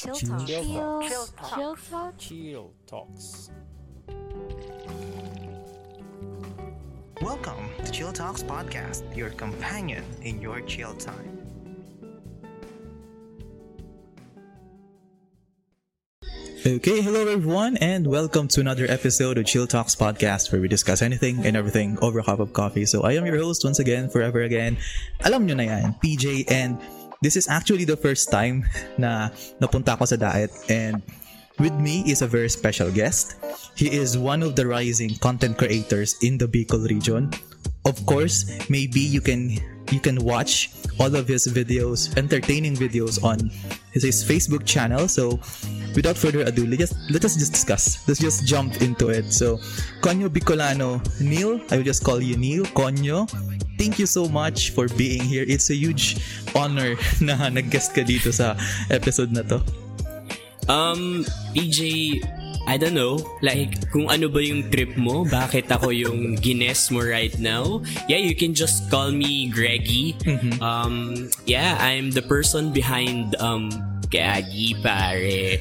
Chill Talks. Welcome to Chill Talks podcast, your companion in your chill time. Okay, hello everyone and welcome to another episode of Chill Talks Podcast where we discuss anything and everything over a cup of coffee. So I am your host once again, forever again, alam nyo na yan, PJ, and this is actually the first time na napunta ako sa Daet, and with me is a very special guest. He is one of the rising content creators in the Bicol region. Of course, maybe you can watch all of his videos, entertaining videos on his Facebook channel. So without further ado, let's just jump into it. So Konyo Bicolano, Neil, I will just call you Neil. Konyo, thank you so much for being here. It's a huge honor na nag-guest ka dito sa episode na to. PJ, I don't know, like, kung ano ba yung trip mo, bakit ako yung Guinness mo right now? Yeah, you can just call me Greggy. Mm-hmm. Yeah, I'm the person behind Kagipare,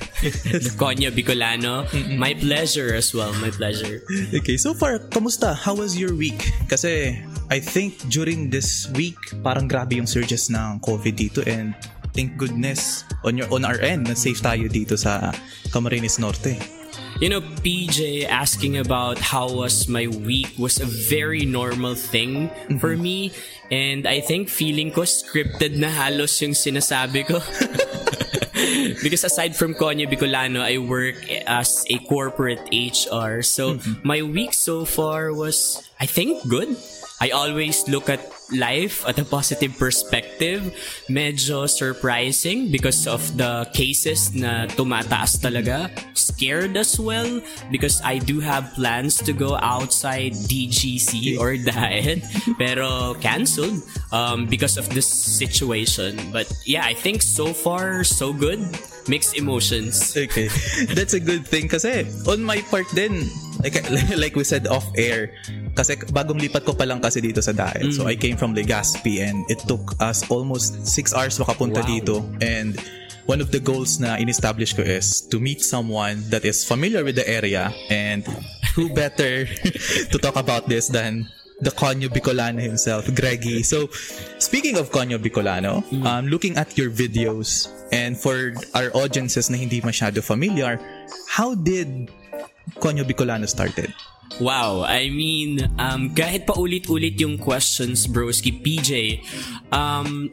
Konyo Bicolano. Mm-mm. My pleasure as well, my pleasure. Okay, so far, kamusta? How was your week? Kasi I think during this week, parang grabe yung surges ng COVID dito, and thank goodness on our end, na-safe tayo dito sa Camarines Norte. You know, PJ asking about how was my week was a very normal thing for me, and I think feeling ko scripted na halos yung sinasabi ko. Because aside from Konyo Bicolano, I work as a corporate HR. So my week so far was, I think, good. I always look at life at a positive perspective. Medyo surprising because of the cases na tumataas talaga. Scared as well because I do have plans to go outside DGC or Daet, pero cancelled because of this situation. But yeah, I think so far so good. Mixed emotions. Okay. That's a good thing kasi on my part din, like we said off air, kasi bagong lipat ko pa lang kasi dito sa Daet. So I came from Legazpi and it took us almost 6 hours makapunta dito, and one of the goals na in-establish ko is to meet someone that is familiar with the area, and who better to talk about this than the Konyo Bicolano himself, Greggy. So, speaking of Konyo Bicolano, looking at your videos, and for our audiences na hindi masyado familiar, how did Konyo Bicolano started? Wow, I mean, kahit pa ulit-ulit yung questions, broski PJ,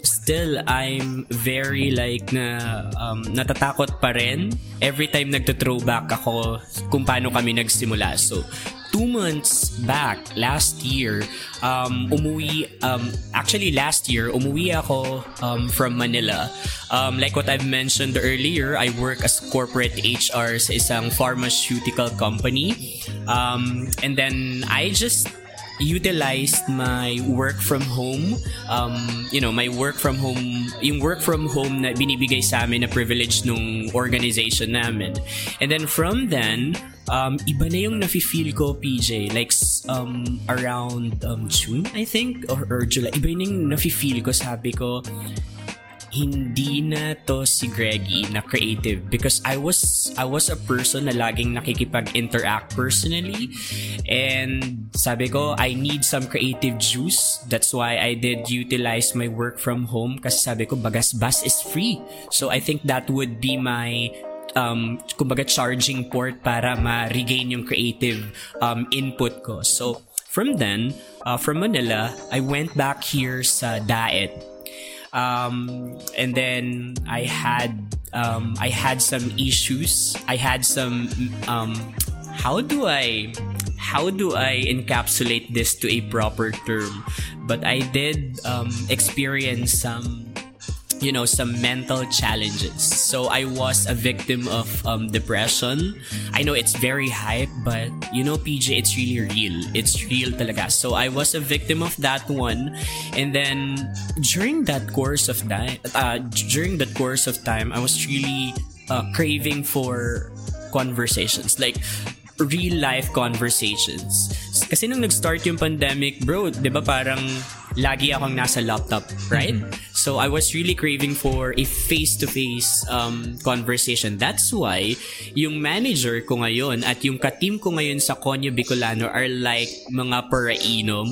still I'm very like na natatakot pa rin every time nagto-throwback ako kung paano kami nagsimula. So 2 months back, last year, umuwi ako from Manila. Like what I've mentioned earlier, I work as corporate HR sa isang pharmaceutical company. And then I just utilized my work from home, yung work from home na binibigay sa amin na privilege nung organization namin. And then from then, iba na yung nafi-feel ko, PJ, like around June, I think, or July, iba na yung nafi-feel ko, sabi ko, hindi na to si Greggy na creative, because I was a person na laging nakikipag-interact personally, and sabi ko I need some creative juice. That's why I did utilize my work from home kasi sabi ko bagas-bas is free, so I think that would be my kumbaga charging port para ma-regain yung creative input ko. So from then, from Manila, I went back here sa Daet. And then I had some issues. I had some how do I encapsulate this to a proper term? But I did experience some mental challenges. So I was a victim of depression. I know it's very hype, but you know, PJ, it's really real. It's real talaga. So I was a victim of that one, and then during that course of time, I was really craving for conversations, like real life conversations. Kasi nung nag-start yung pandemic, bro, 'di ba parang lagi akong nasa laptop, right? Mm-hmm. So I was really craving for a face-to-face conversation. That's why yung manager ko ngayon at yung ka-team ko ngayon sa Konyo Bicolano are like mga parainom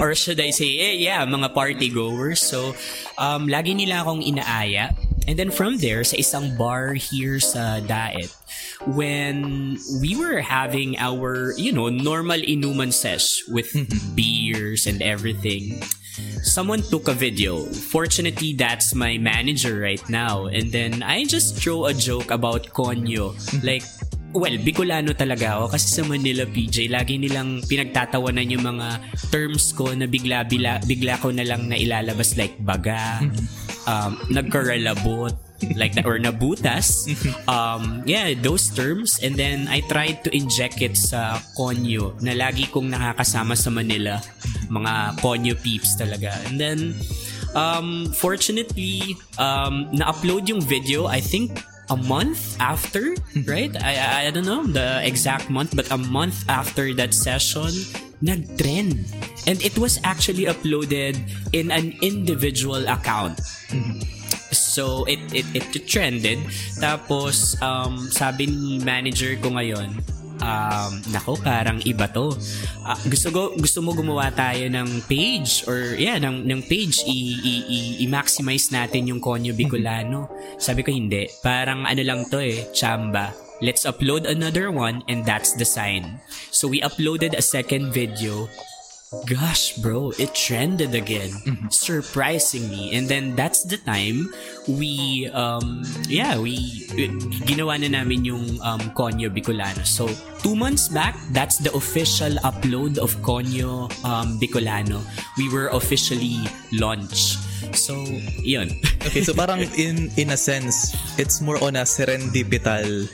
or should I say, mga party goers. So lagi nila akong inaaya. And then from there, sa isang bar here sa Daet, when we were having our, normal inuman sesh with beers and everything, someone took a video. Fortunately, that's my manager right now. And then I just throw a joke about Konyo. Like, Bicolano talaga ako kasi sa Manila, PJ, lagi nilang pinagtatawanan yung mga terms ko na bigla ko na lang nailalabas, like baga, nagkaralabot, like that, or nabutas. Those terms. And then I tried to inject it sa Konyo na lagi kong nakakasama sa Manila, mga Konyo peeps talaga. And then fortunately, na-upload yung video, I think a month after, right? I don't know the exact month, but a month after that session, nag-trend. And it was actually uploaded in an individual account. So it trended. Tapos sabi ni manager ko ngayon, nako, parang iba to. Gusto mo gumawa tayo ng page or ng page, i-maximize natin yung Konyo Bicolano. Sabi ko hindi, parang ano lang to chamba. Let's upload another one, and that's the sign. So we uploaded a second video. Gosh, bro, it trended again, surprisingly. And then that's the time we ginawa na namin yung Konyo Bicolano. So 2 months back, that's the official upload of Konyo Bicolano. We were officially launched. So yun. Okay, so parang in a sense, it's more on a serendipital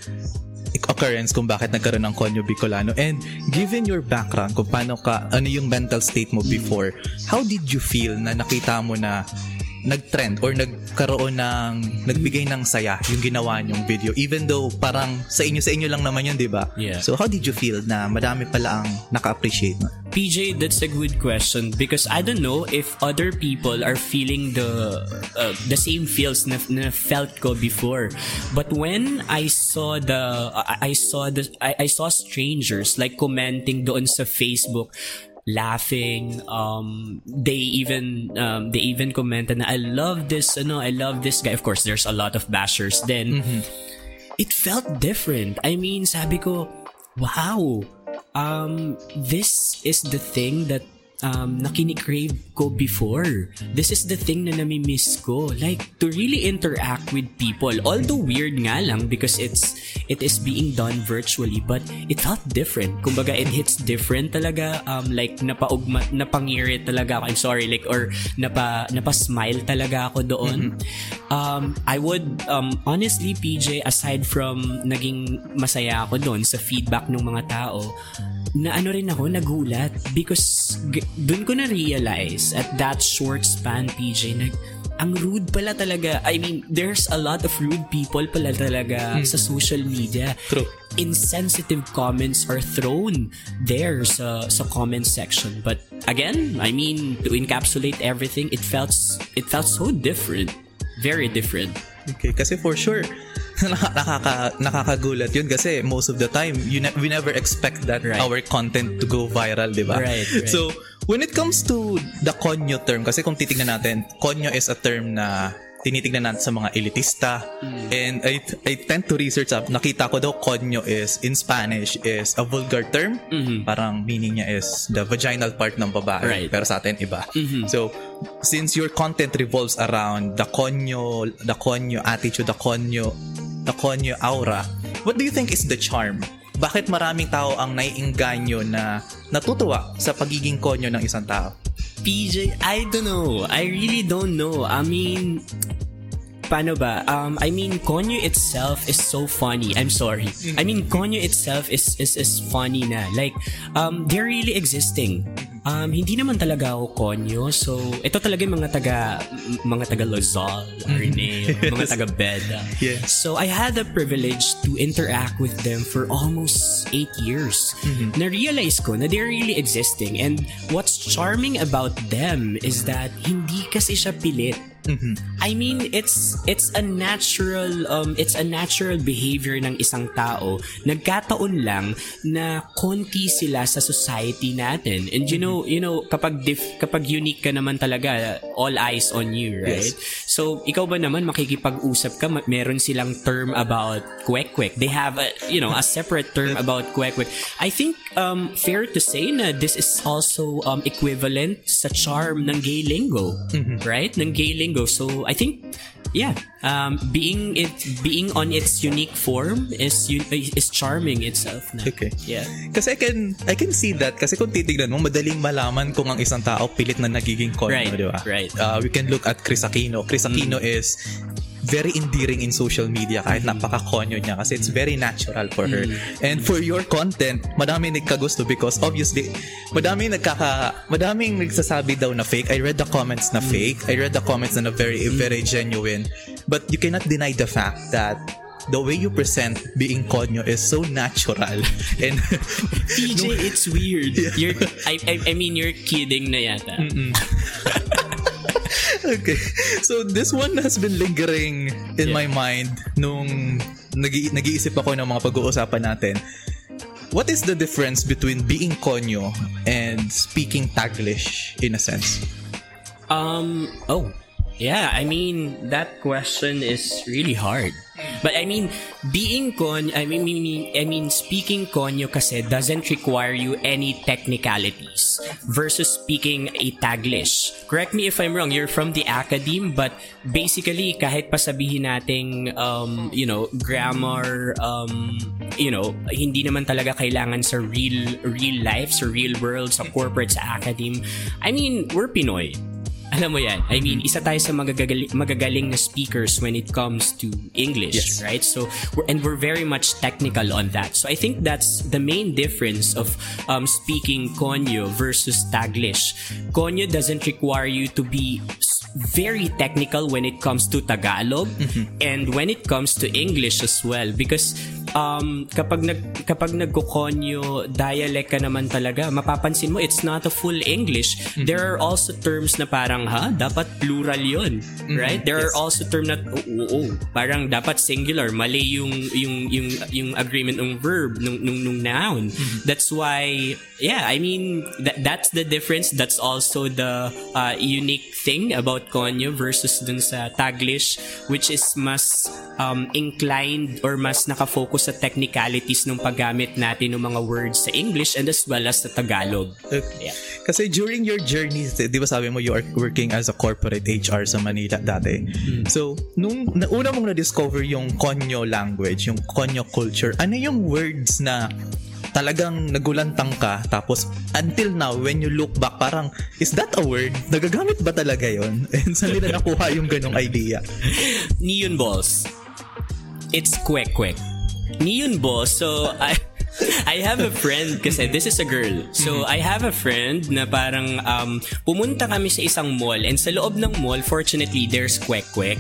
occurrence kung bakit nagkaroon ng Konyo Bicolano. And given your background, kung paano ano yung mental state mo before, how did you feel na nakita mo na nag-trend or nagbigay ng saya yung ginawa niyong video, even though parang sa inyo lang naman yun, di ba? Yeah. So how did you feel na madami pala ang naka-appreciate mo? PJ, that's a good question because I don't know if other people are feeling the same feels na felt ko before. But when I saw strangers like commenting doon sa Facebook, laughing, they even commented na I love this guy. Of course, there's a lot of bashers then. It felt different. I mean, sabi ko, wow, this is the thing that nakini-crave ko before. This is the thing na nami-miss ko. Like, to really interact with people. Although weird nga lang because it is being done virtually, but it felt different. Kumbaga, it hits different talaga. Like, napangirit talaga ako. I'm sorry, like, or napasmile talaga ako doon. I would, honestly, PJ, aside from naging masaya ako doon sa feedback ng mga tao, na ano rin ako, nagulat because doon ko na-realize at that short span, PJ, ang rude pala talaga. I mean, there's a lot of rude people pala talaga sa social media. True. Insensitive comments are thrown there sa comment section. But again, I mean, to encapsulate everything, it felt so different. Very different. Okay, kasi for sure, nakakagulat yun kasi most of the time we never expect that, right, our content to go viral, di ba? Right. So when it comes to the Konyo term, kasi kung titignan natin, Konyo is a term na tinitignan natin sa mga elitista. And I tend to research up. Nakita ko daw Konyo is, in Spanish, is a vulgar term. Parang meaning niya is the vaginal part ng babae. Right. Pero sa atin, iba. So, since your content revolves around the Konyo attitude, the Konyo aura, what do you think is the charm? Bakit maraming tao ang naiinganyo na natutuwa sa pagiging Konyo ng isang tao? PJ, I don't know. I really don't know. I mean, paano ba? I mean, Konyo itself is so funny. I'm sorry. I mean, Konyo itself is funny na. Like, they're really existing. Hindi naman talaga ako Konyo. So, ito talaga yung mga taga Luzon, Arneo, mga taga Beda. Yeah. So, I had the privilege to interact with them for almost 8 years. Mm-hmm. Na-realize ko na they're really existing. And what's charming about them is that hindi kasi siya pilit. Mm-hmm. I mean, it's a natural behavior ng isang tao. Nagkataon lang na konti sila sa society natin. And you know, kapag unique ka naman talaga, all eyes on you, right? Yes. So, ikaw ba naman makikipag-usap ka, meron silang term about kwek-kwek. They have a separate term about kwek-kwek. I think fair to say na this is also equivalent sa charm ng gay lingo, mm-hmm. right? Ng gay lingo. So I think, yeah, being on its unique form is charming itself na. Okay. Yeah. Kasi I can see that. Kasi kung titignan mo, madaling malaman kung ang isang tao pilit na nagiging Konyo, right, di ba? Right. We can look at Chris Aquino. Chris Aquino is very endearing in social media kahit napaka-Konyo niya kasi it's very natural for her. And for your content, madami nagkagusto because obviously madaming nagsasabi daw na fake. I read the comments na fake. I read the comments na very very genuine. But you cannot deny the fact that the way you present being Konyo is so natural. And TJ, no, it's weird. Yeah. I mean you're kidding na yata. Okay, so this one has been lingering in my mind nung nag-iisip ako ng mga pag-uusapan natin. What is the difference between being Konyo and speaking Taglish in a sense? Yeah, I mean, that question is really hard. But I mean, speaking Konyo kasi doesn't require you any technicalities versus speaking a Taglish. Correct me if I'm wrong, you're from the academe, but basically, kahit pasabihin nating, grammar, hindi naman talaga kailangan sa real life, sa real world, sa corporate, sa academe. I mean, we're Pinoy. Alam mo yan. I mean, isa tayo sa magagaling na speakers when it comes to English, yes. right? So, we're very much technical on that. So, I think that's the main difference of speaking Konyo versus Taglish. Konyo doesn't require you to be very technical when it comes to Tagalog and when it comes to English as well, because kapag nagko-Konyo dialect ka naman talaga, mapapansin mo it's not a full English. There are also terms na parang dapat plural yun, right? There are also terms na parang dapat singular, mali yung agreement ng verb nung noun. That's why, yeah, I mean that's the difference. That's also the unique thing about Konyo versus dun sa Taglish, which is mas inclined or mas nakafocus sa technicalities ng paggamit natin ng mga words sa English and as well as sa Tagalog. Yeah. Kasi during your journey, di ba sabi mo you are working as a corporate HR sa Manila dati. So, nung una mong na-discover yung Konyo language, yung Konyo culture, ano yung words na talagang nagulantang ka tapos until now when you look back parang is that a word? Nagagamit ba talaga yon? And saan nila nakuha yung ganong idea? Neon balls. It's kwek-kwek. Neon balls. So, I have a friend kasi this is a girl. So, I have a friend na parang pumunta kami sa isang mall and sa loob ng mall, fortunately, there's kwek-kwek.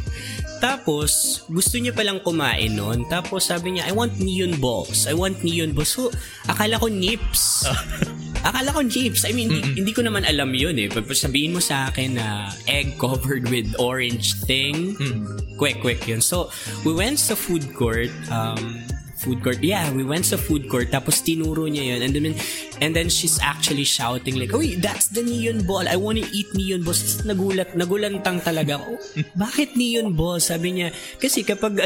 Tapos, gusto niya palang kumain nun. Tapos, sabi niya, I want neon balls. So, akala ko nips. I mean, hindi ko naman alam yun eh. Sabihin mo sa akin na egg covered with orange thing. Kwek-kwek yun. So, we went sa food court, tapos tinuro niya yun, and then she's actually shouting like, "Uy, that's the neon ball, I wanna eat neon balls." Nagulantang talaga ako, bakit neon balls? Sabi niya, kasi kapag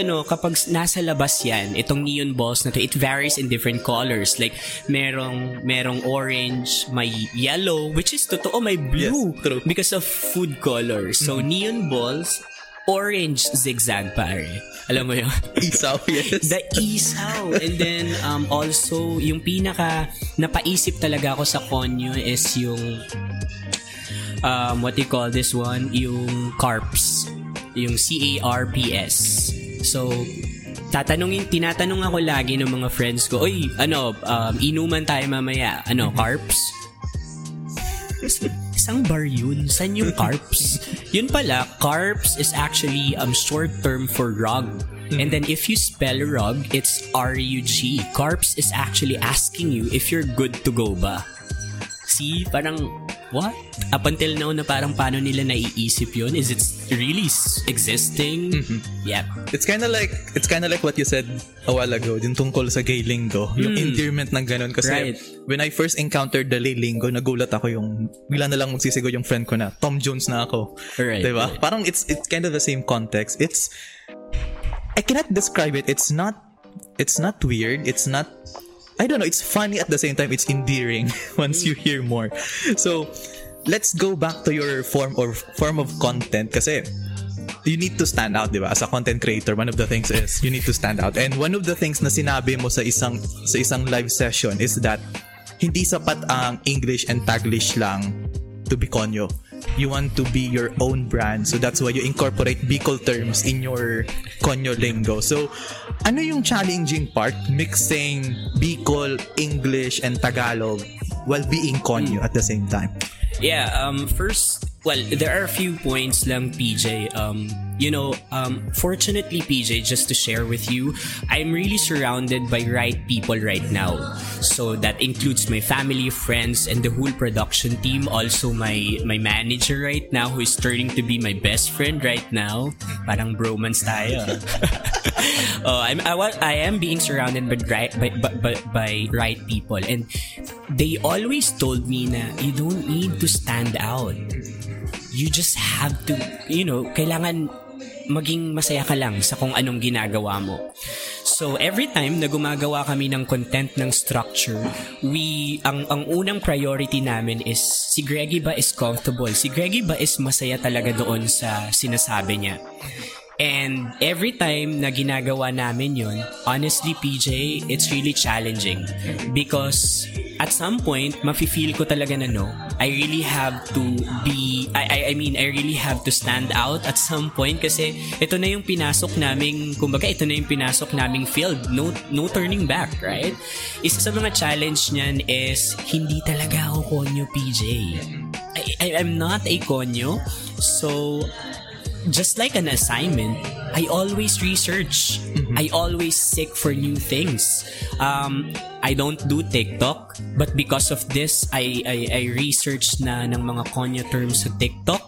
nasa labas yan, itong neon balls na to, it varies in different colors, like merong orange, may yellow, which is totoo, may blue, yes, because of food color. So neon balls, orange zigzag, pare. Alam mo yun? Isaw, yes. The isaw. And then, also, yung pinaka napaisip talaga ako sa Konyo is yung, what you call this one? Yung carps. Yung C-A-R-P-S. So, tinatanong ako lagi ng mga friends ko, "Uy, inuman tayo mamaya. Carps?" Isang bar yun. San yung carps? Yun pala, carps is actually short term for rug. And then if you spell rug, it's R-U-G. Carps is actually asking you if you're good to go ba. See, parang, what? Up until now na parang paano nila naiisip yun? Is it really existing? Mm-hmm. Yep. It's kind of like what you said a while ago, yung tungkol sa gay linggo, yung endearment ng ganun. Kasi right. When I first encountered the gay linggo, nagulat ako yung, bigla na lang magsisigaw yung friend ko na, Tom Jones na ako. Right. Diba? Right. Parang it's kind of the same context. It's, I cannot describe it. It's not weird. It's not, I don't know, it's funny at the same time, it's endearing once you hear more. So, let's go back to your form of content kasi you need to stand out, diba? As a content creator, one of the things is you need to stand out. And one of the things na sinabi mo sa isang live session is that hindi sapat ang English and Taglish lang to be konyo. You want to be your own brand. So that's why you incorporate Bicol terms in your konyo lingo. So ano yung challenging part mixing Bicol, English and Tagalog while being konyo at the same time? Yeah, first, well, there are a few points lang, PJ. Fortunately, PJ, just to share with you, I'm really surrounded by right people right now. So that includes my family, friends, and the whole production team. Also, my manager right now, who is turning to be my best friend right now. Parang bromance tayo. I am being surrounded by right people, and they always told me na you don't need to stand out. You just have to, kailangan maging masaya ka lang sa kung anong ginagawa mo. So every time na gumagawa kami ng content ng structure, ang unang priority namin is si Greggy ba is comfortable? Si Greggy ba is masaya talaga doon sa sinasabi niya? And every time na ginagawa namin yun, honestly, PJ, it's really challenging because at some point, mafe-feel ko talaga na no, I really have to stand out at some point kasi ito na yung pinasok naming, kumbaga ito na yung pinasok naming field, no turning back, right? Isa sa mga challenge niyan is hindi talaga ako konyo, PJ. I'm not a konyo, so just like an assignment, I always research. I always seek for new things. I don't do TikTok, but because of this, I researched na ng mga konyo terms sa TikTok.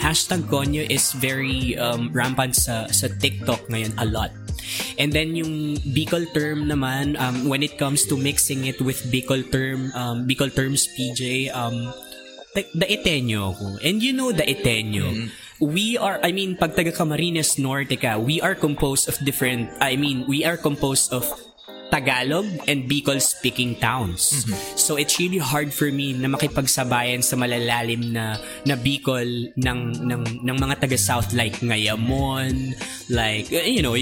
Hashtag konyo is very rampant sa TikTok ngayon a lot. And then yung Bicol term naman, when it comes to mixing it with Bicol terms, PJ, Daetenyo ako. And you know Daetenyo. We are, pag taga Camarines Norte ka, we are composed of Tagalog and Bicol-speaking towns. So it's really hard for me na makipagsabayan sa malalalim na Bicol ng mga taga-South like Ngayamon, like, yung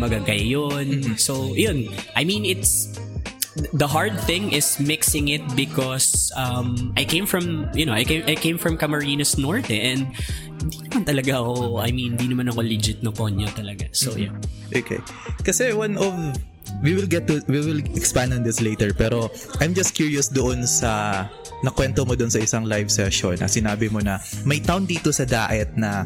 Magagayon. So, yun. It's, the hard thing is mixing it because I came from Camarines Norte and hindi naman talaga ako, hindi naman ako legit na konyo talaga. So yeah. Okay. Kasi we will expand on this later, pero I'm just curious doon sa nakwento mo doon sa isang live session na sinabi mo na may town dito sa Daet na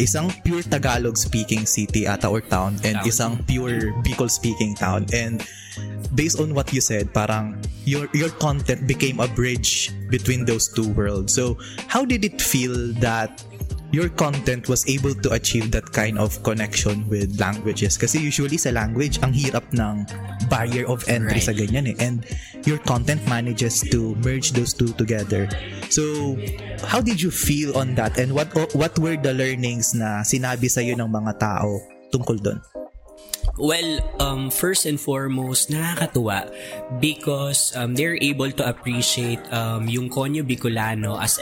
isang pure Tagalog speaking city ata or town and isang pure Bicol speaking town, and based on what you said, parang your content became a bridge between those two worlds. So how did it feel that your content was able to achieve that kind of connection with languages? Kasi usually sa language ang hirap ng barrier of entry, right? Sa ganyan eh, and your content manages to merge those two together. So how did you feel on that, and what were the learnings na sinabi sa'yo ng mga tao tungkol doon? Well, first and foremost, nakakatuwa because they're able to appreciate yung Konyo Bicolano as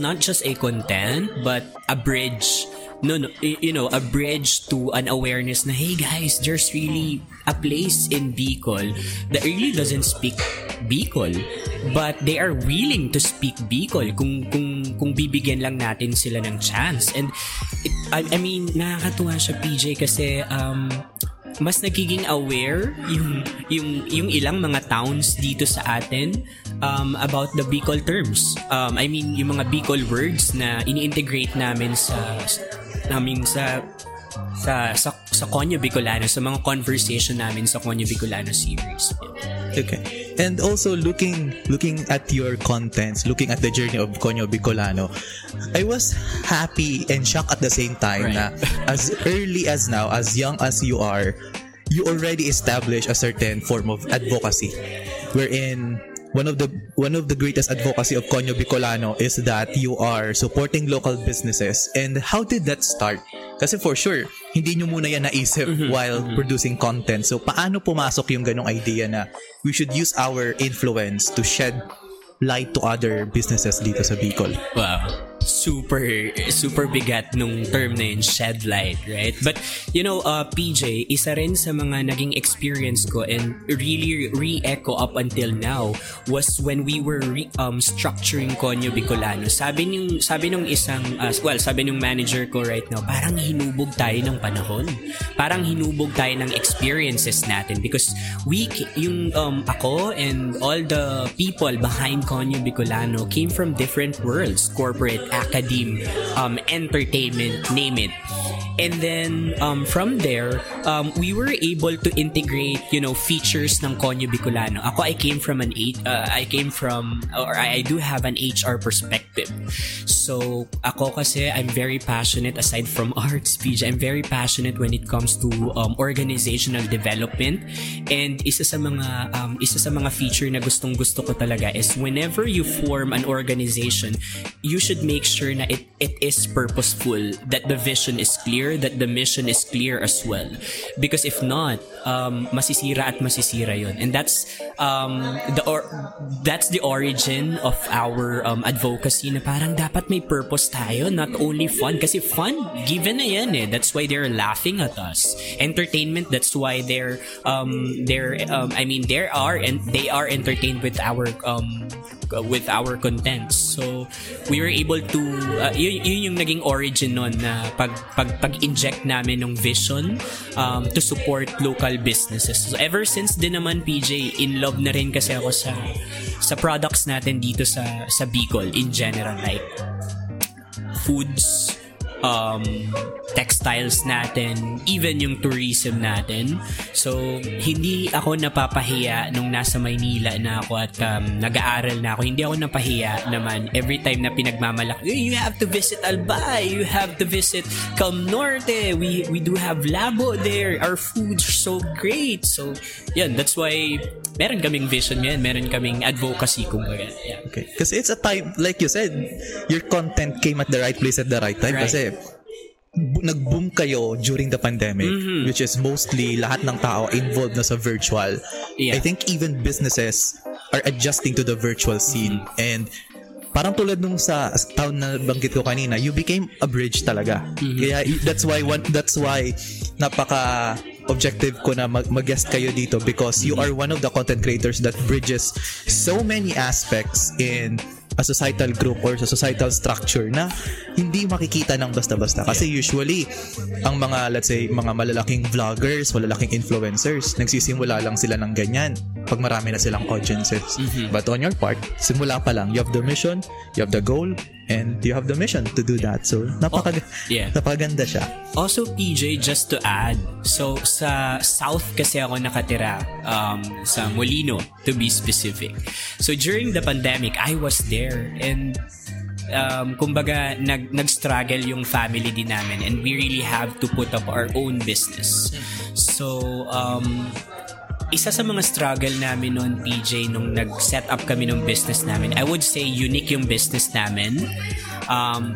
not just a content but a bridge. A bridge to an awareness na, hey guys, there's really a place in Bicol that really doesn't speak Bicol, but they are willing to speak Bicol kung bibigyan lang natin sila ng chance. And nakakatuwa siya, PJ, kasi mas nagiging aware yung ilang mga towns dito sa atin about the Bicol terms. I mean, yung mga Bicol words na ini-integrate namin sa Konyo Bicolano, sa mga conversation namin sa Konyo Bicolano series. Okay. And also looking at your contents, looking at the journey of Konyo Bicolano, I was happy and shocked at the same time, right? Na as early as now, as young as you are, you already established a certain form of advocacy, wherein one of the greatest advocacy of Konyo Bicolano is that you are supporting local businesses. And how did that start? Kasi for sure, hindi nyo muna yan naisip while producing content. So paano pumasok yung ganong idea na we should use our influence to shed light to other businesses dito sa Bicol? Wow. Super bigat nung term na yun, shed light, right? But, you know, PJ, isa rin sa mga naging experience ko and really re-echo up until now was when we were structuring Konyo Bicolano. Sabi nung manager ko right now, parang hinubog tayo ng panahon. Parang hinubog tayo ng experiences natin because ako and all the people behind Konyo Bicolano came from different worlds, corporate, academe, entertainment, name it. And then from there, we were able to integrate, you know, features ng Konyo Bicolano. I do have an HR perspective. So ako kasi, I'm very passionate, aside from arts, PJ, I'm very passionate when it comes to organizational development. And isa sa mga feature na gustong-gusto ko talaga is whenever you form an organization, you should make sure na it is purposeful, that the vision is clear, that the mission is clear as well, because if not, masisira yun. And that's the origin of our advocacy, na parang dapat may purpose tayo, not only fun, kasi fun given na yan eh, that's why they're laughing at us. Entertainment, that's why they are entertained with our contents. So we were able to yun yung naging origin nun, na pag-inject namin ng vision to support local businesses. So ever since din naman, PJ, in love na rin kasi ako sa products natin dito sa Bicol in general, like foods, textiles natin, even yung tourism natin. So hindi ako napapahiya nung nasa Maynila na ako at nag-aaral na ako. Hindi ako napahiya naman every time na pinagmamalaki, you have to visit Albay, you have to visit Cam Norte, we do have labo there, our foods are so great. So yan, that's why meron kaming vision yan, meron kaming advocacy kung ganyan. Yeah. Okay. Kasi it's a time, like you said, your content came at the right place at the right time, right? Kasi nag-boom kayo during the pandemic, which is mostly lahat ng tao involved na sa virtual. Yeah. I think even businesses are adjusting to the virtual scene. And parang tulad nung sa town na banggit ko kanina, you became a bridge talaga. Mm-hmm. Kaya that's why napaka objective ko na mag-guest kayo dito, because you are one of the content creators that bridges so many aspects in a societal group or sa societal structure na hindi makikita ng basta-basta. Kasi usually ang mga, let's say, mga malalaking vloggers, malalaking influencers, nagsisimula lang sila ng ganyan pag marami na silang audiences. Mm-hmm. But on your part, simula pa lang, you have the mission, you have the goal, and you have the mission to do that. So, napakaganda siya. Also, PJ, just to add, so sa South kasi ako nakatira, sa Molino, to be specific. So, during the pandemic, I was there, and kumbaga nag-struggle yung family din namin, and we really have to put up our own business. So, isa sa mga struggle namin noon, PJ, nung nag-set up kami ng business namin, I would say unique yung business namin.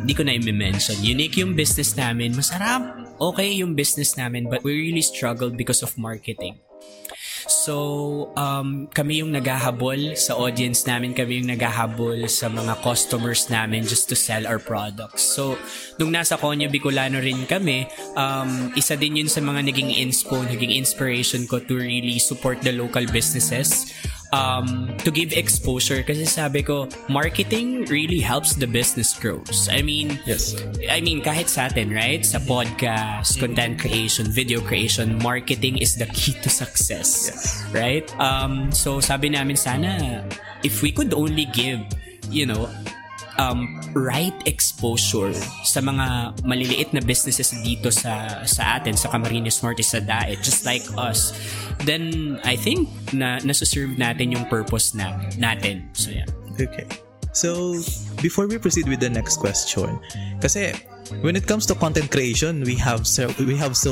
Di ko na i-mention. Unique yung business namin. Masarap. Okay yung business namin, but we really struggled because of marketing. So, kami yung naghahabol sa audience namin, kami yung naghahabol sa mga customers namin just to sell our products. So, nung nasa Konyo Bicolano rin kami, isa din yun sa mga naging inspiration ko to really support the local businesses. to give exposure kasi sabi ko marketing really helps the business grows. I mean, yes. I mean kahit sa atin, right? Sa podcast, content creation, video creation, marketing is the key to success. Yes. Right? So sabi namin sana if we could only give, you know, right exposure sa mga maliliit na businesses dito sa atin, sa Camarines Norte, sa Daet, just like us, then I think na nasuserve natin yung purpose natin. So yeah. Okay. So before we proceed with the next question, kasi when it comes to content creation, we have so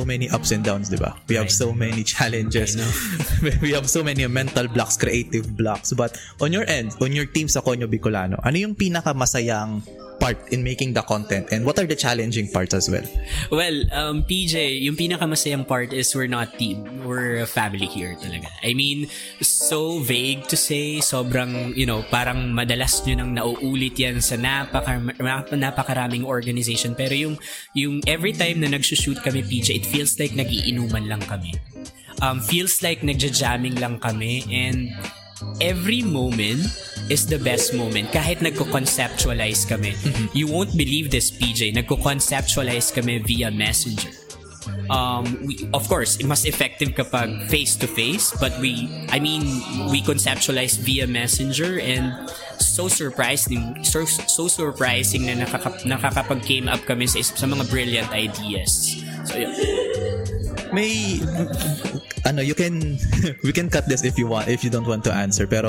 many ups and downs, diba? We have so many challenges. We have so many mental blocks, creative blocks. But on your end, on your team sa Konyo Bicolano, ano yung pinakamasayang part in making the content and what are the challenging parts as well? Well, PJ, yung pinakamasayang part is we're not team. We're a family here talaga. I mean, so vague to say, sobrang, you know, parang madalas nyo nang nauulit yan sa napakaraming organization. Pero yung every time na nagsushoot kami, PJ, it feels like nagiinuman lang kami. Feels like nagja-jamming lang kami, and every moment is the best moment. Kahit nagko-conceptualize kami. You won't believe this, PJ. Nagko-conceptualize kami via Messenger. Of course, it mas effective kapag face-to-face, but we conceptualize via Messenger, and so surprising na nakakapag-came up kami sa mga brilliant ideas. So, yeah. We can cut this if you want, if you don't want to answer, pero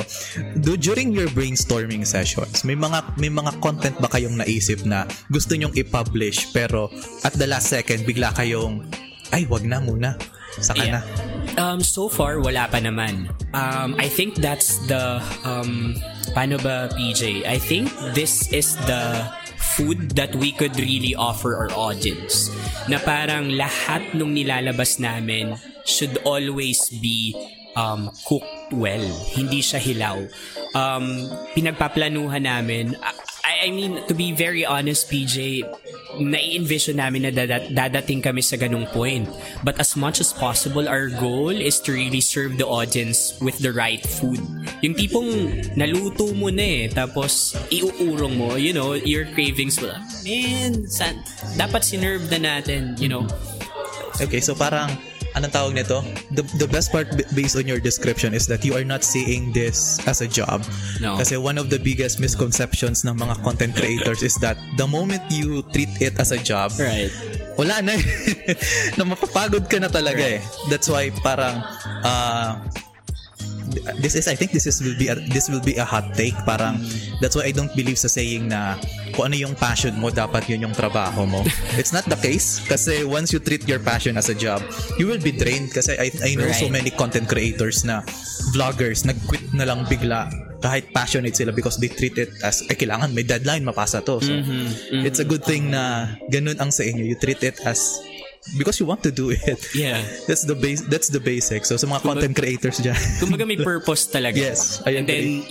during your brainstorming sessions, may mga content ba kayong naisip na gusto nyong i-publish pero at the last second bigla kayong ay wag na muna, saka na? So far wala pa naman. I think that's the paano ba, PJ? I think this is the food that we could really offer our audience, na parang lahat nung nilalabas namin should always be cooked well. Hindi siya hilaw. Pinagpaplanuhan namin. I mean, to be very honest, PJ, nai-envision namin na dadating kami sa ganung point. But as much as possible, our goal is to really serve the audience with the right food. Yung tipong naluto mo na tapos iuurong mo, you know, your cravings mo. Man, dapat sinerve na natin, you know. Okay, so parang anong tawag nito? The best part based on your description is that you are not seeing this as a job. No. Kasi one of the biggest misconceptions ng mga content creators is that the moment you treat it as a job, right, wala na. Na mapapagod ka na talaga, right. That's why parang this will be a hot take. Parang that's why I don't believe sa saying na kung ano yung passion mo dapat yun yung trabaho mo. It's not the case, kasi once you treat your passion as a job, you will be drained. Kasi I know, right, so many content creators na vloggers nag-quit na lang bigla kahit passionate sila because they treat it as kailangan may deadline, mapasa to. So it's a good thing na ganun ang sa inyo. You treat it as because you want to do it. Yeah. That's the basic. So sa mga content creators dyan, kumbaga may purpose talaga. Yes. And then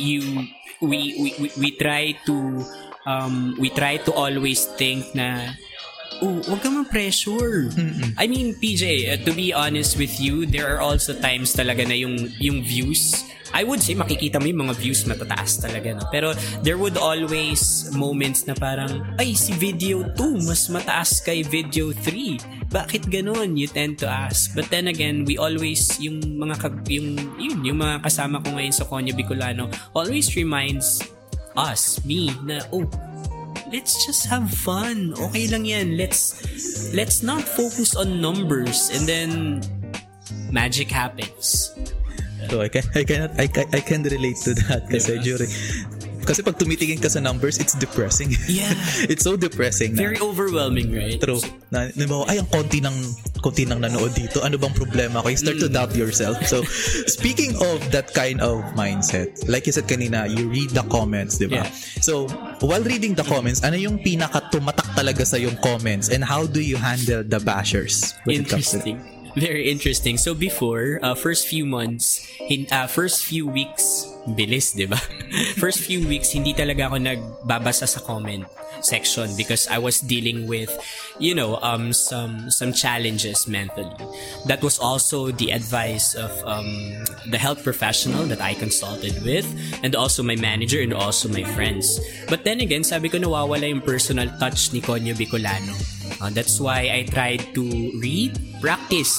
we try to always think na wag ka ma-pressure. I mean, PJ, to be honest with you, there are also times talaga na yung views, I would say makikita mo yung mga views matataas talaga, no? Pero there would always moments na parang ay si video 2 mas mataas kay video 3, bakit ganun? You tend to ask. But then again, we always yung mga kasama ko ngayon sa Konyo Bicolano always reminds me na let's just have fun, okay lang yan, let's not focus on numbers, and then magic happens. So I can relate to that kasi kasi pag tumitingin ka sa numbers, it's depressing. Yeah. It's so depressing. Very overwhelming, right? True. Ang konti ng nanood dito. Ano bang problema ko? You start to doubt yourself. So, speaking of that kind of mindset, like you said kanina, you read the comments, di ba? Yeah. So, while reading the comments, ano yung pinaka-tumatak talaga sa yung comments, and how do you handle the bashers? Interesting. very interesting. So before, first few weeks, bilis, di ba? First few weeks, hindi talaga ako nagbabasa sa comment section because I was dealing with, you know, some challenges mentally. That was also the advice of the health professional that I consulted with, and also my manager, and also my friends. But then again, sabi ko nawawala yung personal touch ni Konyo Bicolano. That's why I tried to read, practice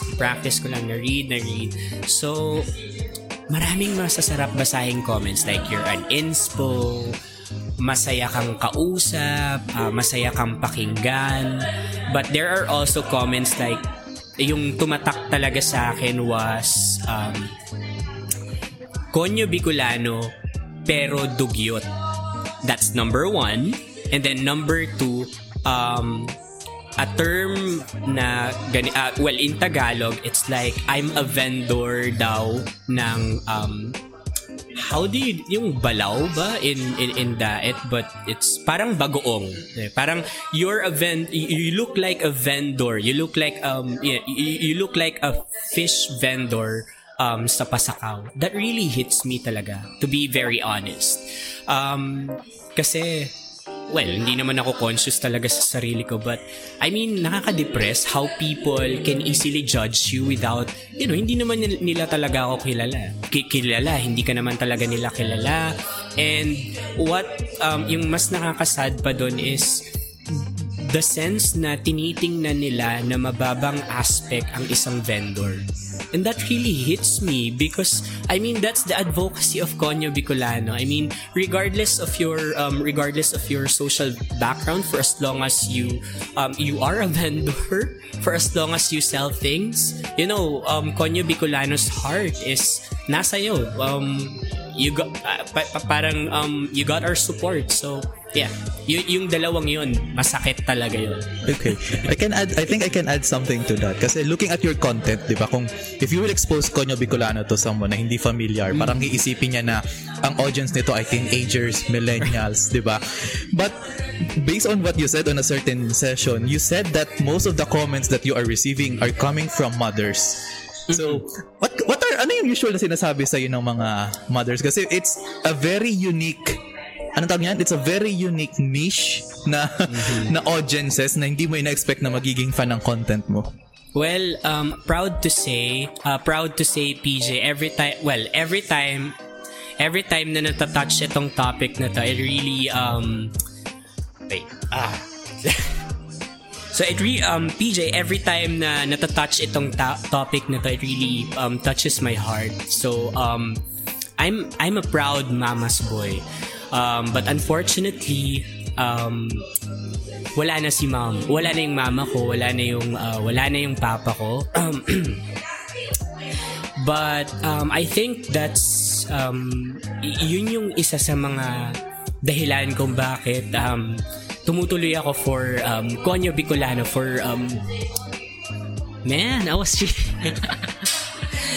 ko lang na-read. So, maraming masasarap basahing comments like you're an inspo, masaya kang kausap, masaya kang pakinggan. But there are also comments like, yung tumatak talaga sa akin was, Konyo Bicolano, pero dugyot. That's number 1. And then number 2, a term na well, in Tagalog, it's like I'm a vendor daw ng yung balaw ba in Daet, but it's parang bagoong. Parang you look like a vendor. You look like you look like a fish vendor sa Pasakaw. That really hits me talaga, to be very honest. Kasi well, hindi naman ako conscious talaga sa sarili ko, but I mean, nakaka-depress how people can easily judge you without, you know, hindi naman nila talaga ako kilala, hindi ka naman talaga nila kilala. And what yung mas nakakasad pa doon is the sense na tinitingnan nila na mababang aspect ang isang vendor. And that really hits me because, I mean, that's the advocacy of Konyo Bicolano. I mean, regardless of your social background, for as long as you are a vendor, for as long as you sell things, you know, Konyo Bicolano's heart is nasa iyo. You got our support. So yeah, yung dalawang yun, masakit talaga yun. Okay, I think I can add something to that. Kasi looking at your content, di ba, kung if you will expose Konyo Bicolano to someone na hindi familiar, parang iisipin niya na ang audience nito ay teenagers, millennials, di ba? But based on what you said on a certain session, you said that most of the comments that you are receiving are coming from mothers. So, what are, ano yung usual na sinasabi sa'yo ng mga mothers? Kasi it's a very unique, ano tawag niyan? It's a very unique niche na, na audiences na hindi mo ina-expect na magiging fan ng content mo. Well, proud to say, PJ, every time na natatouch itong topic na to, it really, So PJ, every time na natatouch itong topic na to, it really touches my heart. So I'm a proud mama's boy. But unfortunately, wala na si mom. Wala na yung mama ko, wala na yung papa ko. But I think that's yun yung isa sa mga dahilan kung bakit tumutuloy ako for Konyo Bicolano for man, I was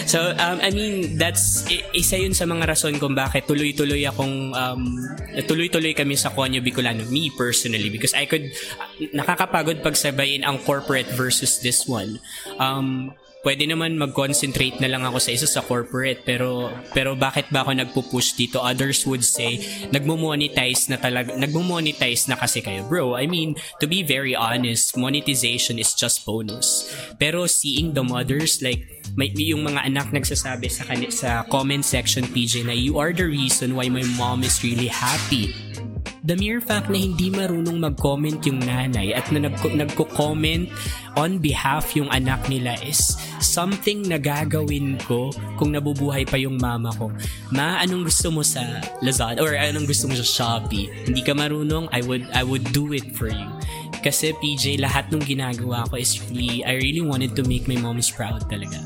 so I mean, that's isa yun sa mga rason kung bakit tuloy-tuloy akong tuloy-tuloy kami sa Konyo Bicolano, me personally, because I could nakakapagod pagsabayin ang corporate versus this one. Pwede naman mag-concentrate na lang ako sa isa sa corporate, pero bakit ba ako nagpo-push dito? Others would say, nagmo-monetize na kasi kayo, bro. I mean, to be very honest, monetization is just bonus. Pero seeing the mothers, like, yung mga anak nagsasabi sa comment section, PJ, na you are the reason why my mom is really happy. The mere fact na hindi marunong mag-comment yung nanay at na nagko-comment on behalf yung anak nila is something na gagawin ko kung nabubuhay pa yung mama ko. Ma, anong gusto mo sa Lazada? Or anong gusto mo sa Shopee? Hindi ka marunong? I would do it for you. Kasi PJ, lahat ng ginagawa ko is really, I really wanted to make my mom's proud talaga.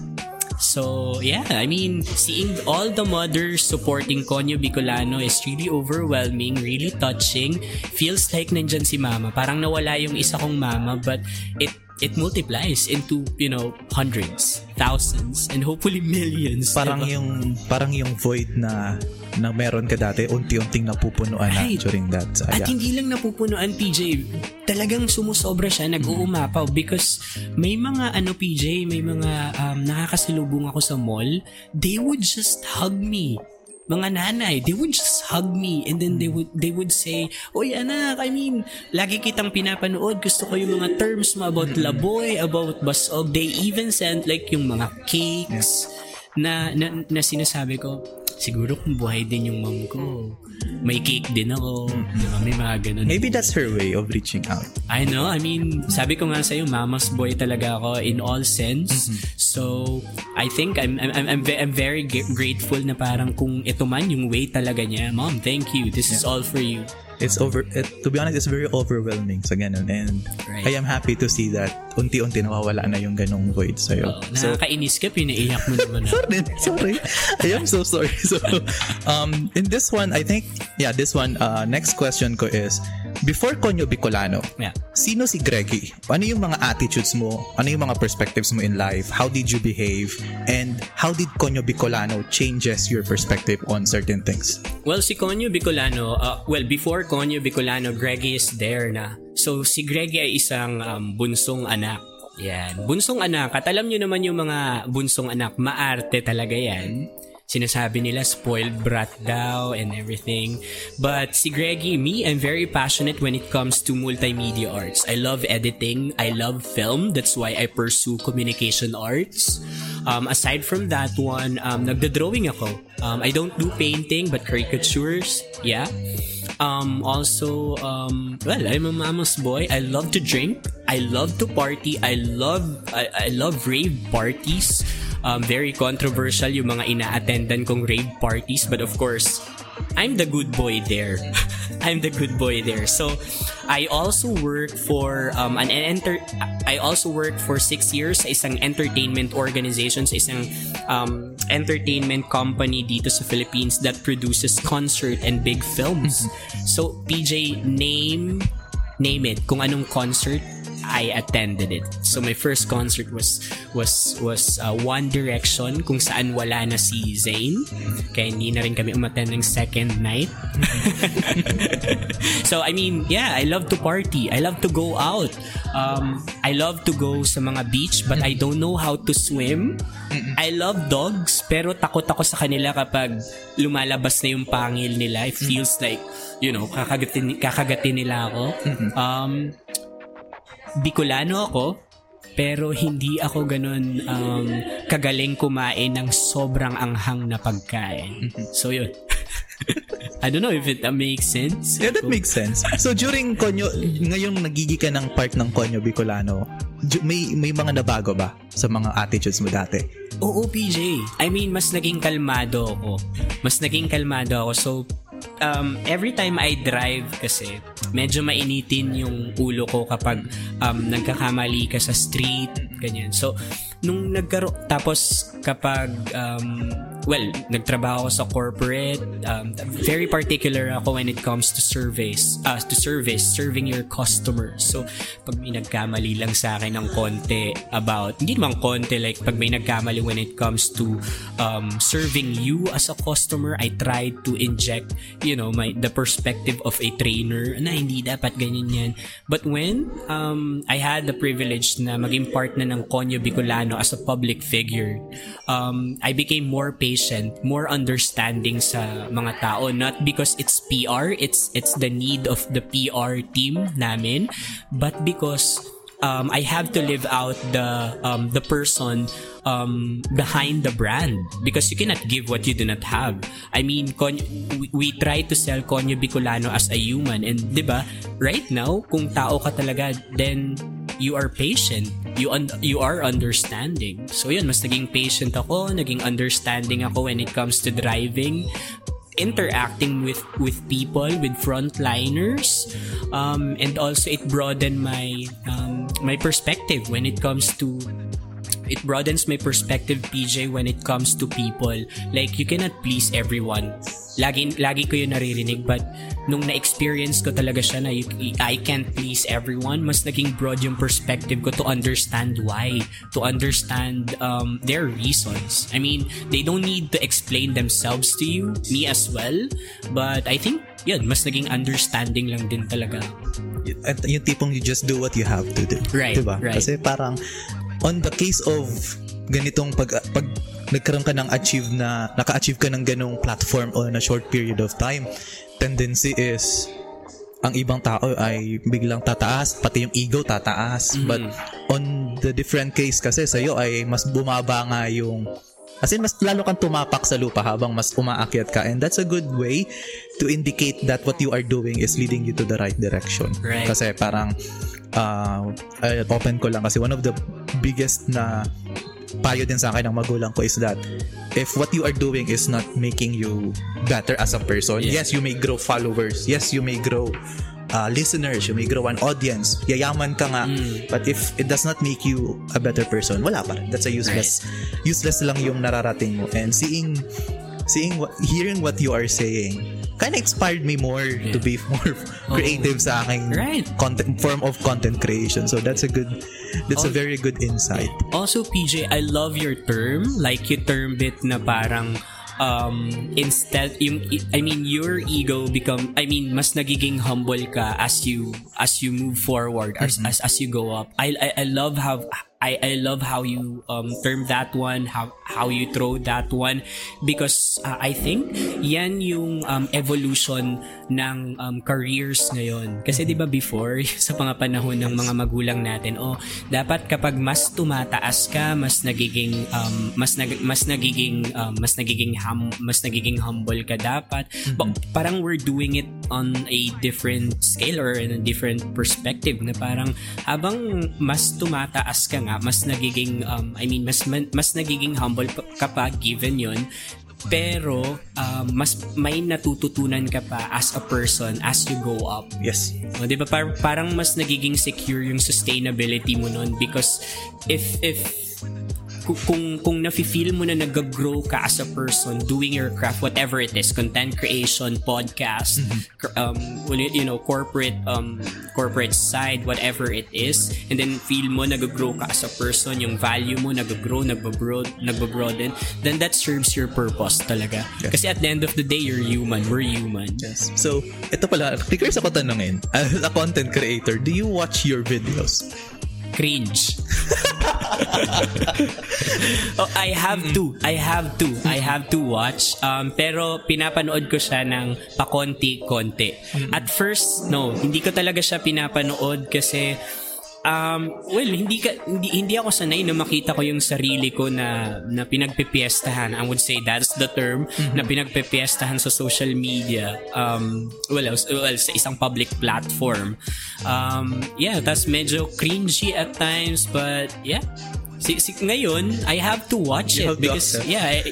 So, yeah, I mean, seeing all the mothers supporting Konyo Bicolano is really overwhelming, really touching. Feels like nandyan si mama. Parang nawala yung isa kong mama, but it multiplies into, you know, hundreds, thousands, and hopefully millions. Parang diba? Yung void na na meron ka dati, unti-unting napupunuan na during that. So, yeah. At hindi lang napupunuan, PJ, talagang sumusobra siya, nag-uumapaw because may mga PJ, may mga nakakasalubong ako sa mall, they would just hug me. Mga nanay, they would just hug me and then they would say, "Oy anak, I mean, lagi kitang pinapanood. Gusto ko yung mga terms mo about laboy, about basog." They even sent like yung mga cakes na sinasabi ko, siguro kung buhay din yung mom ko, may cake din ako. May mga ganun. Maybe that's her way of reaching out. I know. I mean, sabi ko nga sa'yo, mama's boy talaga ako in all sense. Mm-hmm. So, I think I'm very grateful na parang kung ito man yung way talaga niya, Mom, thank you. This is all for you. To be honest, it's very overwhelming sa ganun. And I am happy to see that unti-unti nawawala na yung ganung void sa'yo. Oh, nakakainis ka, pinaiyak mo naman. Sorry. I am so sorry. So, in this one, I think, next question ko is, before Konyo Bicolano, sino si Greggy? Ano yung mga attitudes mo? Ano yung mga perspectives mo in life? How did you behave? And how did Konyo Bicolano changes your perspective on certain things? Well, si Konyo Bicolano, before Konyo Bicolano, Greggy is there na. So, si Greggy ay isang bunsong anak. Yan. Bunsong anak. At alam nyo naman yung mga bunsong anak, maarte talaga yan. Sinasabi nila, spoiled brat daw and everything. But si Greggy, me, I'm very passionate when it comes to multimedia arts. I love editing. I love film. That's why I pursue communication arts. Aside from that one, nagda-drawing ako. I don't do painting but caricatures. Yeah. I'm a mama's boy. I love to drink. I love to party. I love rave parties. Very controversial yung mga ina-attendan kong rave parties, but of course, I'm the good boy there. So, I also work for 6 years sa isang entertainment organization, sa isang entertainment company dito sa Philippines that produces concert and big films. So, PJ, name it. Kung anong concert, I attended it. So my first concert was One Direction, kung saan wala na si Zayn. Kaya hindi na rin kami umattend ng second night. So I mean, I love to party. I love to go out. I love to go sa mga beach, but I don't know how to swim. I love dogs, pero takot ako sa kanila kapag lumalabas na yung pangil nila. It feels like, kakagatin nila ako. Bicolano ako, pero hindi ako ganun kagaling kumain ng sobrang anghang na pagkain. So, yun. I don't know if it makes sense. Yeah, that makes sense. So, during Konyo, ngayong nagigi ka ng part ng Konyo Bicolano, may mga nabago ba sa mga attitudes mo dati? Oo, PJ. I mean, mas naging kalmado ako. So, every time I drive kasi medyo mainitin yung ulo ko kapag nagkakamali ka sa street, ganyan. So nung tapos kapag nagtrabaho ako sa corporate, very particular ako when it comes to service, serving your customers. So pag may nagkamali lang sa akin ng konti about, hindi naman konti, like pag may nagkamali when it comes to serving you as a customer, I try to inject the perspective of a trainer na hindi dapat ganyan yan. But when I had the privilege na maging part na ng Konyo Bicolano as a public figure, I became more patient, more understanding sa mga tao, not because it's PR, it's the need of the PR team namin, but because I have to live out the person behind the brand, because you cannot give what you do not have. I mean, we try to sell Konyo Bicolano as a human, and 'di ba? Right now, kung tao ka talaga, then you are patient. You are understanding. So yun, mas naging patient ako, naging understanding ako when it comes to driving, interacting with people, with frontliners, and also it broadened my perspective when it comes to It broadens my perspective, PJ, when it comes to people. Like, you cannot please everyone. Lagi ko yun naririnig, but nung na-experience ko talaga siya na I can't please everyone, mas naging broad yung perspective ko to understand why, to understand their reasons. I mean, they don't need to explain themselves to you, me as well, but I think, yun, mas naging understanding lang din talaga. At yung tipong you just do what you have to do. Right, diba? Right. Kasi parang, on the case of ganitong pag nagkaroon ka ng naka-achieve ka ng ganong platform on a short period of time, tendency is ang ibang tao ay biglang tataas, pati yung ego tataas. Mm-hmm. But on the different case kasi sa'yo ay mas bumaba nga yung, as in mas lalo kang tumapak sa lupa habang mas umaakyat ka, and that's a good way to indicate that what you are doing is leading you to the right direction. Right. Kasi parang open ko lang kasi one of the biggest na payo din sa akin ng magulang ko is that if what you are doing is not making you better as a person, yeah. Yes, you may grow followers, yes, you may grow listeners, you may grow an audience, yayaman ka nga, but if it does not make you a better person, wala pa rin. That's a useless, right. Useless lang yung nararating mo. And hearing what you are saying kind of inspired me more, yeah, to be more creative sa aking form of content creation. So that's a very good insight. Also, PJ, I love your term. Like, you termed it na parang instead, your ego become, I mean, mas nagiging humble ka as you move forward, mm-hmm, as you go up. I love how you term that one, how you throw that one, because I think yan yung evolution ng careers ngayon. Kasi di ba before, sa mga panahon ng mga magulang natin, dapat kapag mas tumataas ka, mas nagiging humble ka dapat. But parang we're doing it on a different scale or in a different perspective, na parang habang mas tumataas ka, mas nagiging mas nagiging humble kapag given yun, pero mas may natututunan ka pa as a person as you go up. Yes. O, diba? Parang mas nagiging secure yung sustainability mo nun, because if kung nafi-feel mo na nag-grow ka as a person doing your craft, whatever it is, content creation, podcast, mm-hmm, corporate corporate side, whatever it is, and then feel mo nag-grow ka as a person, yung value mo nag-grow, nag-broaden, then that serves your purpose talaga. Yes. Kasi at the end of the day, you're human, we're human. Yes. So, ito pala, requires ako tanungin, as a content creator, do you watch your videos? Cringe. I have to watch, pero pinapanood ko siya ng pakonti-konti. At first, no, hindi ko talaga siya pinapanood kasi hindi ako sanay na makita ko yung sarili ko na pinagpipiestahan. I would say that's the term, mm-hmm, na pinagpipiestahan sa social media, sa isang public platform. That's medyo cringy at times, but yeah. Ngayon, I have to watch it because I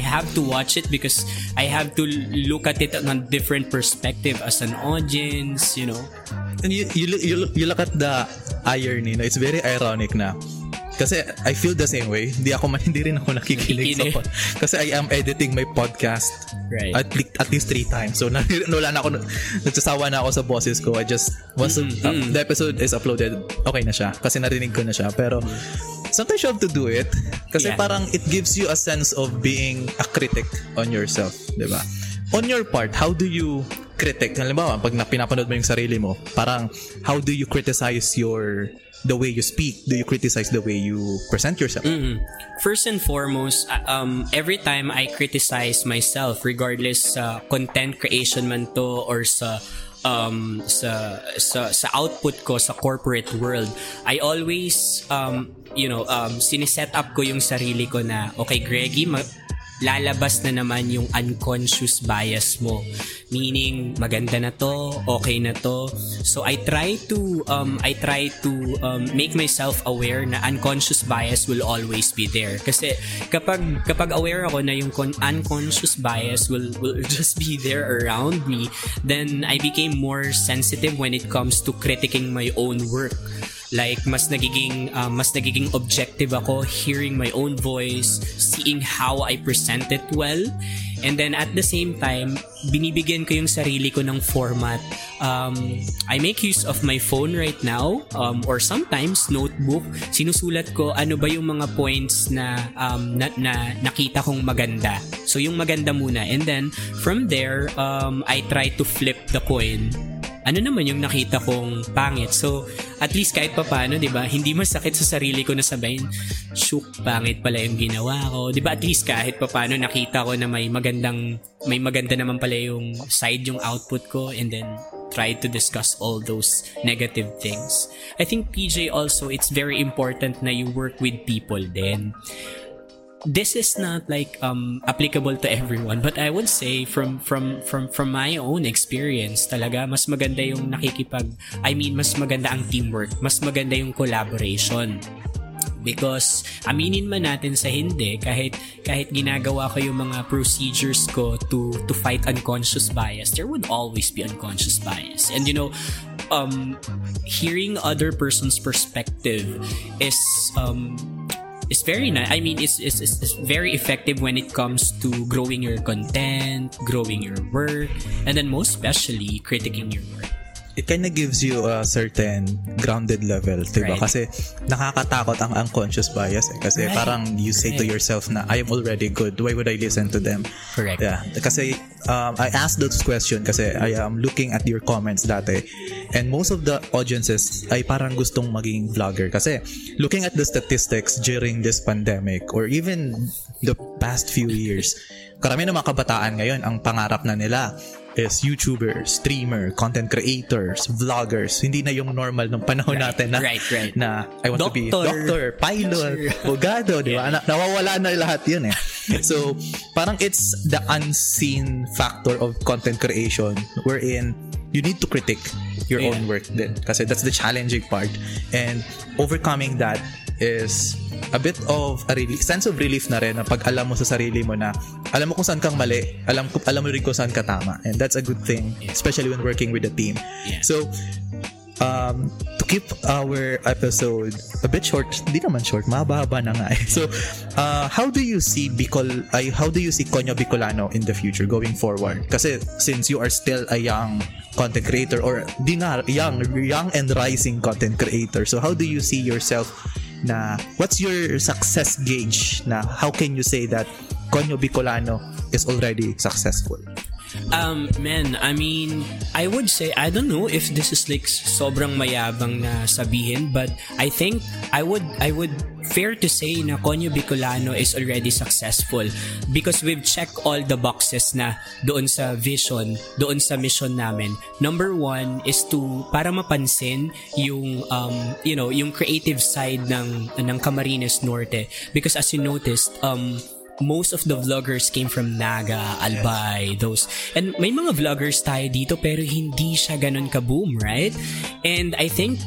have to watch it because I have to look at it on a different perspective as an audience, you know. And you look at the irony, no? It's very ironic na. Kasi I feel the same way. Hindi rin ako nakikinig sa podcast. Kasi I am editing my podcast, right, at least 3 times. So nagsasawa na ako sa bosses ko. I just, once the episode is uploaded, okay na siya. Kasi narinig ko na siya. Pero sometimes you have to do it. Kasi parang it gives you a sense of being a critic on yourself. Diba? On your part, how do you critic? Halimbawa, pag pinapanood mo yung sarili mo, parang how do you criticize the way you speak? Do you criticize the way you present yourself? Mm-hmm. First and foremost, every time I criticize myself, regardless sa content creation man to or sa output ko sa corporate world, I always siniset up ko yung sarili ko na, okay, Greggy, lalabas na naman yung unconscious bias mo. Meaning, maganda na to, okay na to. So I try to make myself aware na unconscious bias will always be there. Kasi kapag aware ako na yung unconscious bias will just be there around me, then I became more sensitive when it comes to critiquing my own work. Like, mas nagiging objective ako, hearing my own voice, seeing how I present it well. And then at the same time, binibigyan ko yung sarili ko ng format. I make use of my phone right now, or sometimes notebook. Sinusulat ko ano ba yung mga points na nakita kong maganda. So yung maganda muna. And then from there, I try to flip the coin. Ano naman yung nakita kong pangit? So, at least kahit papaano, di ba? Hindi masakit sa sarili ko na sabihin, shook, pangit pala yung ginawa ko. Di ba? At least kahit papaano, nakita ko na may maganda naman pala yung side, yung output ko, and then try to discuss all those negative things. I think, PJ, also, it's very important na you work with people then. This is not like applicable to everyone, but I would say from my own experience talaga, mas maganda yung mas maganda ang teamwork, mas maganda yung collaboration. Because, aminin man natin sa hindi, kahit ginagawa ko yung mga procedures ko to fight unconscious bias, there would always be unconscious bias. And you know, hearing other person's perspective is it's very nice. I mean, it's very effective when it comes to growing your content, growing your work, and then most especially critiquing your work. It kind of gives you a certain grounded level, diba? Right. Kasi nakakatakot ang unconscious bias kasi right. Parang you say right. to yourself na I am already good. Why would I listen to them? Correct. Yeah. Kasi I asked those questions kasi I am looking at your comments dati. And most of the audiences ay parang gustong maging vlogger kasi looking at the statistics during this pandemic or even the past few years, karamihan ng mga kabataan ngayon ang pangarap na nila is YouTubers, streamer, content creators, vloggers. Hindi na yung normal ng panahon natin right. na I want to be doctor, pilot, abogado, di ba? Nawawala na lahat yun eh. So, parang it's the unseen factor of content creation wherein you need to critique your own work din. Kasi that's the challenging part. And overcoming that is a bit of a sense of relief na rin na pag alam mo sa sarili mo na alam mo kung saan kang mali, alam mo rin kung saan ka tama, and that's a good thing, especially when working with a team. So to keep our episode a bit short, di naman short, mahaba-haba na nga eh. So how do you see Konyo Bicolano in the future going forward? Kasi since you are still a young content creator or young and rising content creator, so how do you see yourself na what's your success gauge na how can you say that Konyo Bicolano is already successful? Man, I mean, I would say, I don't know if this is like sobrang mayabang na sabihin, but I think I would fair to say na Konyo Bicolano is already successful because we've checked all the boxes na doon sa vision, doon sa mission namin. Number 1 is to para mapansin yung yung creative side ng Camarines Norte, because as you noticed, most of the vloggers came from Naga, Albay, those. And may mga vloggers tayo dito pero hindi siya ganun kaboom, right? And I think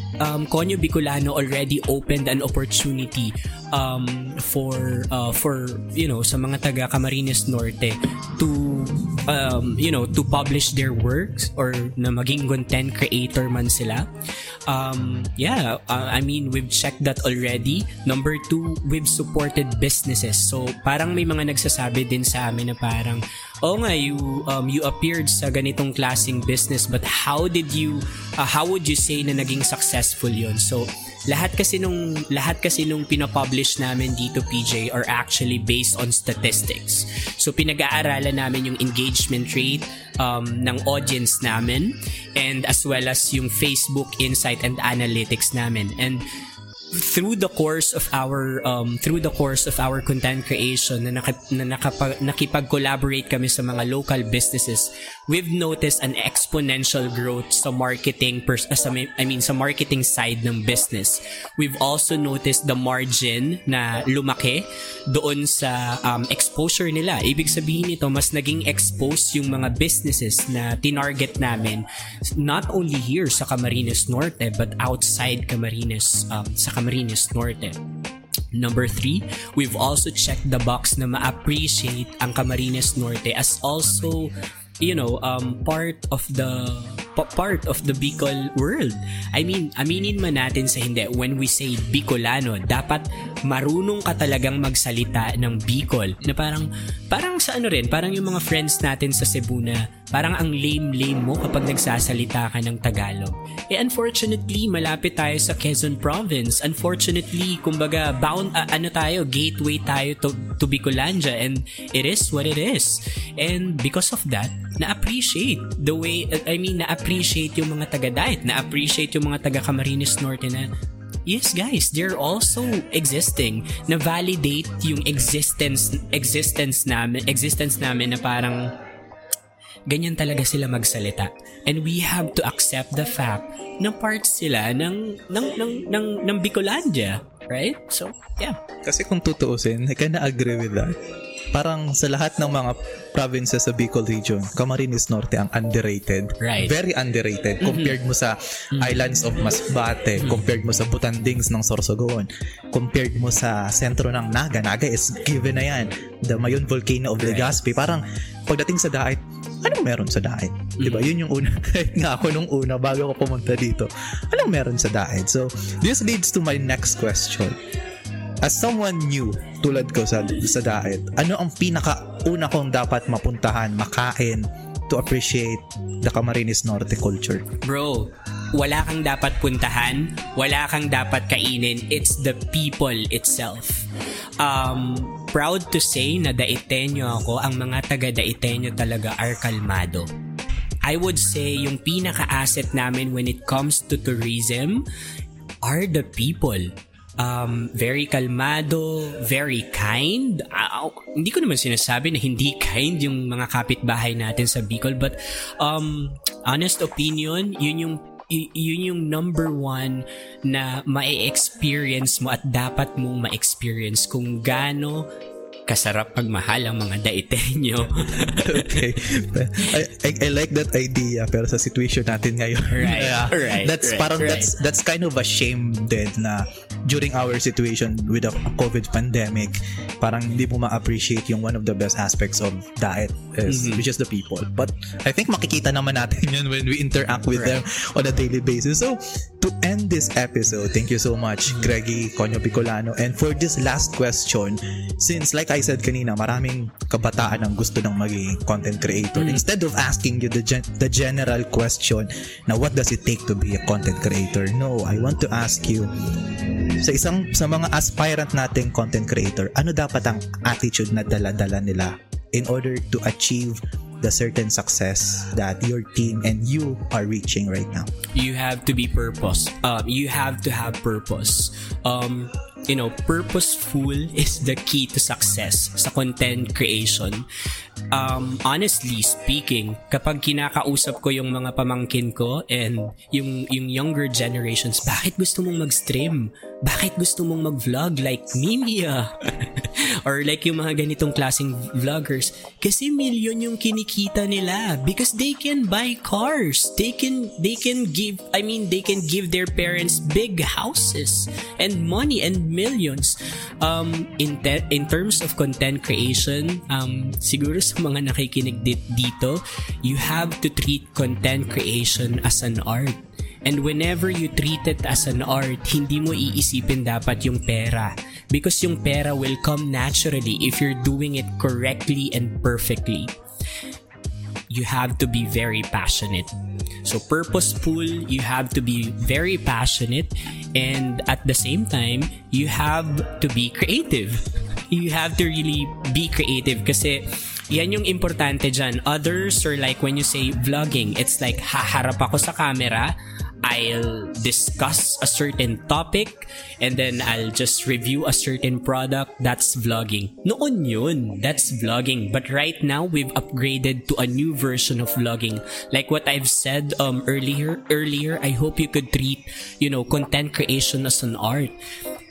Konyo Bicolano already opened an opportunity for sa mga taga Camarines Norte to publish their works or na maging content creator man sila. I mean, we've checked that already. Number 2, we've supported businesses. So parang may mga nagsasabi din sa amin na parang, oh nga, you appeared sa ganitong klaseng business, but how would you say na naging successful yun? So lahat kasi nung pinapublish namin dito, PJ, are actually based on statistics. So pinag-aaralan namin yung engagement rate ng audience namin, and as well as yung Facebook Insight and Analytics namin. And through the course of our content creation nakipag-collaborate kami sa mga local businesses, we've noticed an exponential growth sa marketing sa marketing side ng business. We've also noticed the margin na lumaki doon sa exposure nila. Ibig sabihin nito, mas naging exposed yung mga businesses na tinarget namin, not only here sa Camarines Norte but outside Camarines Norte. Number 3, we've also checked the box na ma-appreciate ang Camarines Norte as also part of the part of the Bicol world. I mean, aminin man natin sa hindi, when we say Bicolano, dapat marunong ka talagang magsalita ng Bicol. Na parang sa ano rin, parang yung mga friends natin sa Cebu na parang ang lame-lame mo kapag nagsasalita ka ng Tagalog. Unfortunately, malapit tayo sa Quezon Province. Unfortunately, kumbaga, gateway tayo to Bicolandia, and it is what it is. And because of that, na-appreciate yung mga taga-Daet, na-appreciate yung mga taga-Camarines Norte na, yes guys, they're also existing, na validate yung existence namin na parang ganyan talaga sila magsalita, and we have to accept the fact na part sila ng Bicolandia, right? So yeah, kasi kung tutuusin, I kinda agree with that. Parang sa lahat ng mga provinces sa Bicol region, Camarines Norte ang underrated. Right. Very underrated. Compared mo sa islands of Masbate, compared mo sa Butandings ng Sorsogon, compared mo sa sentro ng Naga. Naga is given na yan. The Mayon Volcano of Legazpi. Right. Parang pagdating sa Daet, anong meron sa Daet? Diba? Yun yung una. Kahit nga ako nung una bago ako pumunta dito, anong meron sa Daet? So, this leads to my next question. As someone new, tulad ko sa Daet, ano ang pinakauna kong dapat mapuntahan, makain, to appreciate the Camarines Norte culture? Bro, wala kang dapat puntahan, wala kang dapat kainin, it's the people itself. Proud to say na Daetenyo ako, ang mga taga-Daetenyo talaga are kalmado. I would say yung pinaka-asset namin when it comes to tourism are the people. Very kalmado, very kind. Hindi ko naman sinasabi na hindi kind yung mga kapitbahay natin sa Bicol, but honest opinion, yun yung number one na ma-experience mo at dapat mong ma-experience kung gaano kasarap pagmahal ang mga Daetenyo. Okay. I like that idea, pero sa situation natin ngayon. Right. That's kind of a shame din na during our situation with the COVID pandemic, parang hindi mo ma-appreciate yung one of the best aspects of Daet, which is the people. But I think makikita naman natin yun when we interact with them on a daily basis. So, to end this episode, thank you so much, Greggy, Konyo Bicolano. And for this last question, since like I said kanina, maraming kabataan ang gusto ng maging content creator. Instead of asking you the general question na what does it take to be a content creator? No, I want to ask you, sa mga aspirant nating content creator, ano dapat ang attitude na dala-dala nila in order to achieve the certain success that your team and you are reaching right now? You have to be purpose. You have to have purpose. Purposeful is the key to success sa content creation. Honestly speaking, kapag kinakausap ko yung mga pamangkin ko and yung younger generations, bakit gusto mong mag-stream? Bakit gusto mong mag-vlog like Mimia? Or like yung mga ganitong klaseng vloggers? Kasi milyon yung kinikita nila, because they can buy cars. They can give their parents big houses and money and millions. In terms of content creation, siguro sa mga nakikinig dito, you have to treat content creation as an art. And whenever you treat it as an art, hindi mo iisipin dapat yung pera, because yung pera will come naturally if you're doing it correctly and perfectly. You have to be very passionate. So purposeful, you have to be very passionate, and at the same time, you have to be creative. You have to really be creative kasi yan yung importante dyan. Others are like, when you say vlogging, it's like haharap ako sa camera, I'll discuss a certain topic and then I'll just review a certain product. That's vlogging. Noon yun, that's vlogging. But right now, we've upgraded to a new version of vlogging. Like what I've said earlier, I hope you could treat, content creation as an art.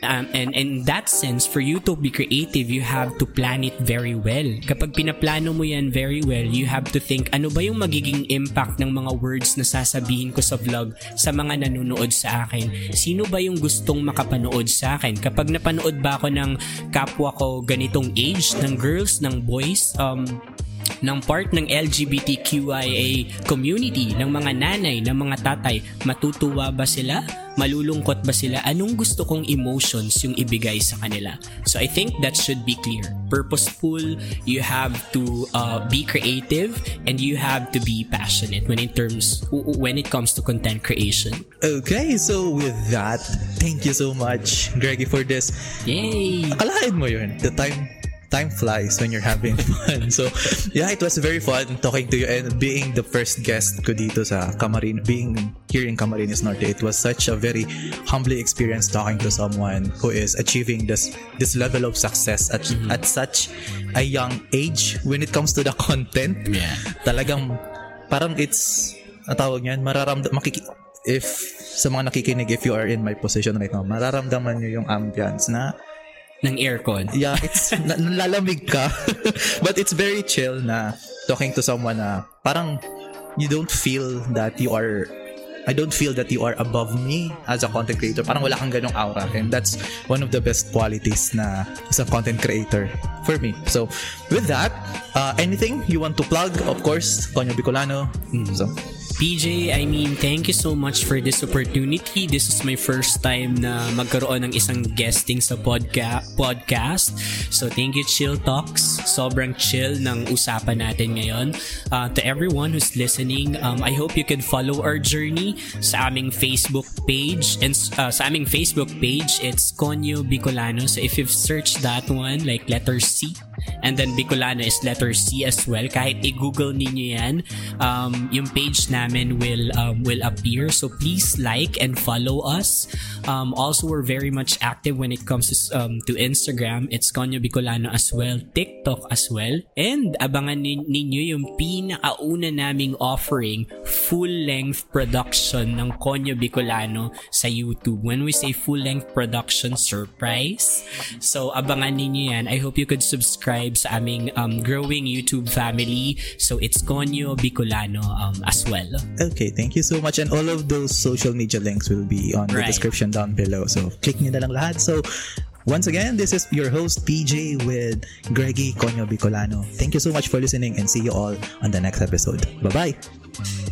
And in that sense, for you to be creative, you have to plan it very well. Kapag pinaplano mo yan very well, you have to think, ano ba yung magiging impact ng mga words na sasabihin ko sa vlog sa mga nanonood sa akin? Sino ba yung gustong makapanood sa akin? Kapag napanood ba ako ng kapwa ko ganitong age, ng girls, ng boys, ng part ng LGBTQIA community, ng mga nanay, ng mga tatay, matutuwa ba sila? Malulungkot ba sila? Anong gusto kong emotions yung ibigay sa kanila? So I think that should be clear. Purposeful, you have to be creative, and you have to be passionate when it comes to content creation. Okay, so with that, thank you so much, Greggy, for this. Yay! Akalain mo yun, the time flies when you're having fun. So, yeah, it was very fun talking to you and being the first guest ko dito sa Camarines, being here in Camarines Norte. It was such a very humbling experience talking to someone who is achieving this level of success at such a young age when it comes to the content. Yeah. Talagang parang it's natawag niyan, if sa mga nakikinig, if you are in my position right now, mararamdaman niyo yung ambience na ng aircon. Yeah, it's nalalamig ka. But it's very chill na talking to someone na parang I don't feel that you are above me as a content creator. Parang wala kang ganong aura. And that's one of the best qualities na as a content creator for me. So, with that, anything you want to plug? Of course, Konyo Bicolano. So, PJ, I mean, thank you so much for this opportunity. This is my first time na magkaroon ng isang guesting sa podcast. So, thank you, Chill Talks. Sobrang chill ng usapan natin ngayon. To everyone who's listening, I hope you can follow our journey sa aming Facebook page. And sa aming Facebook page, it's Konyo Bicolano. So, if you've searched that one, like letter C, and then Bicolano is letter C as well. Kahit i-google ninyo yan, yung page namin will appear. So please like and follow us. Also, we're very much active when it comes to Instagram. It's Konyo Bicolano as well, TikTok as well. And abangan ninyo yung pinakauna naming offering, full-length production ng Konyo Bicolano sa YouTube. When we say full-length production, surprise. So abangan ninyo yan. I hope you could subscribe sa aming growing YouTube family. So it's Konyo Bicolano as well. Okay, thank you so much. And all of those social media links will be on the description down below. So click nyo na lang lahat. So once again, this is your host PJ with Greggy, Konyo Bicolano. Thank you so much for listening and see you all on the next episode. Bye-bye!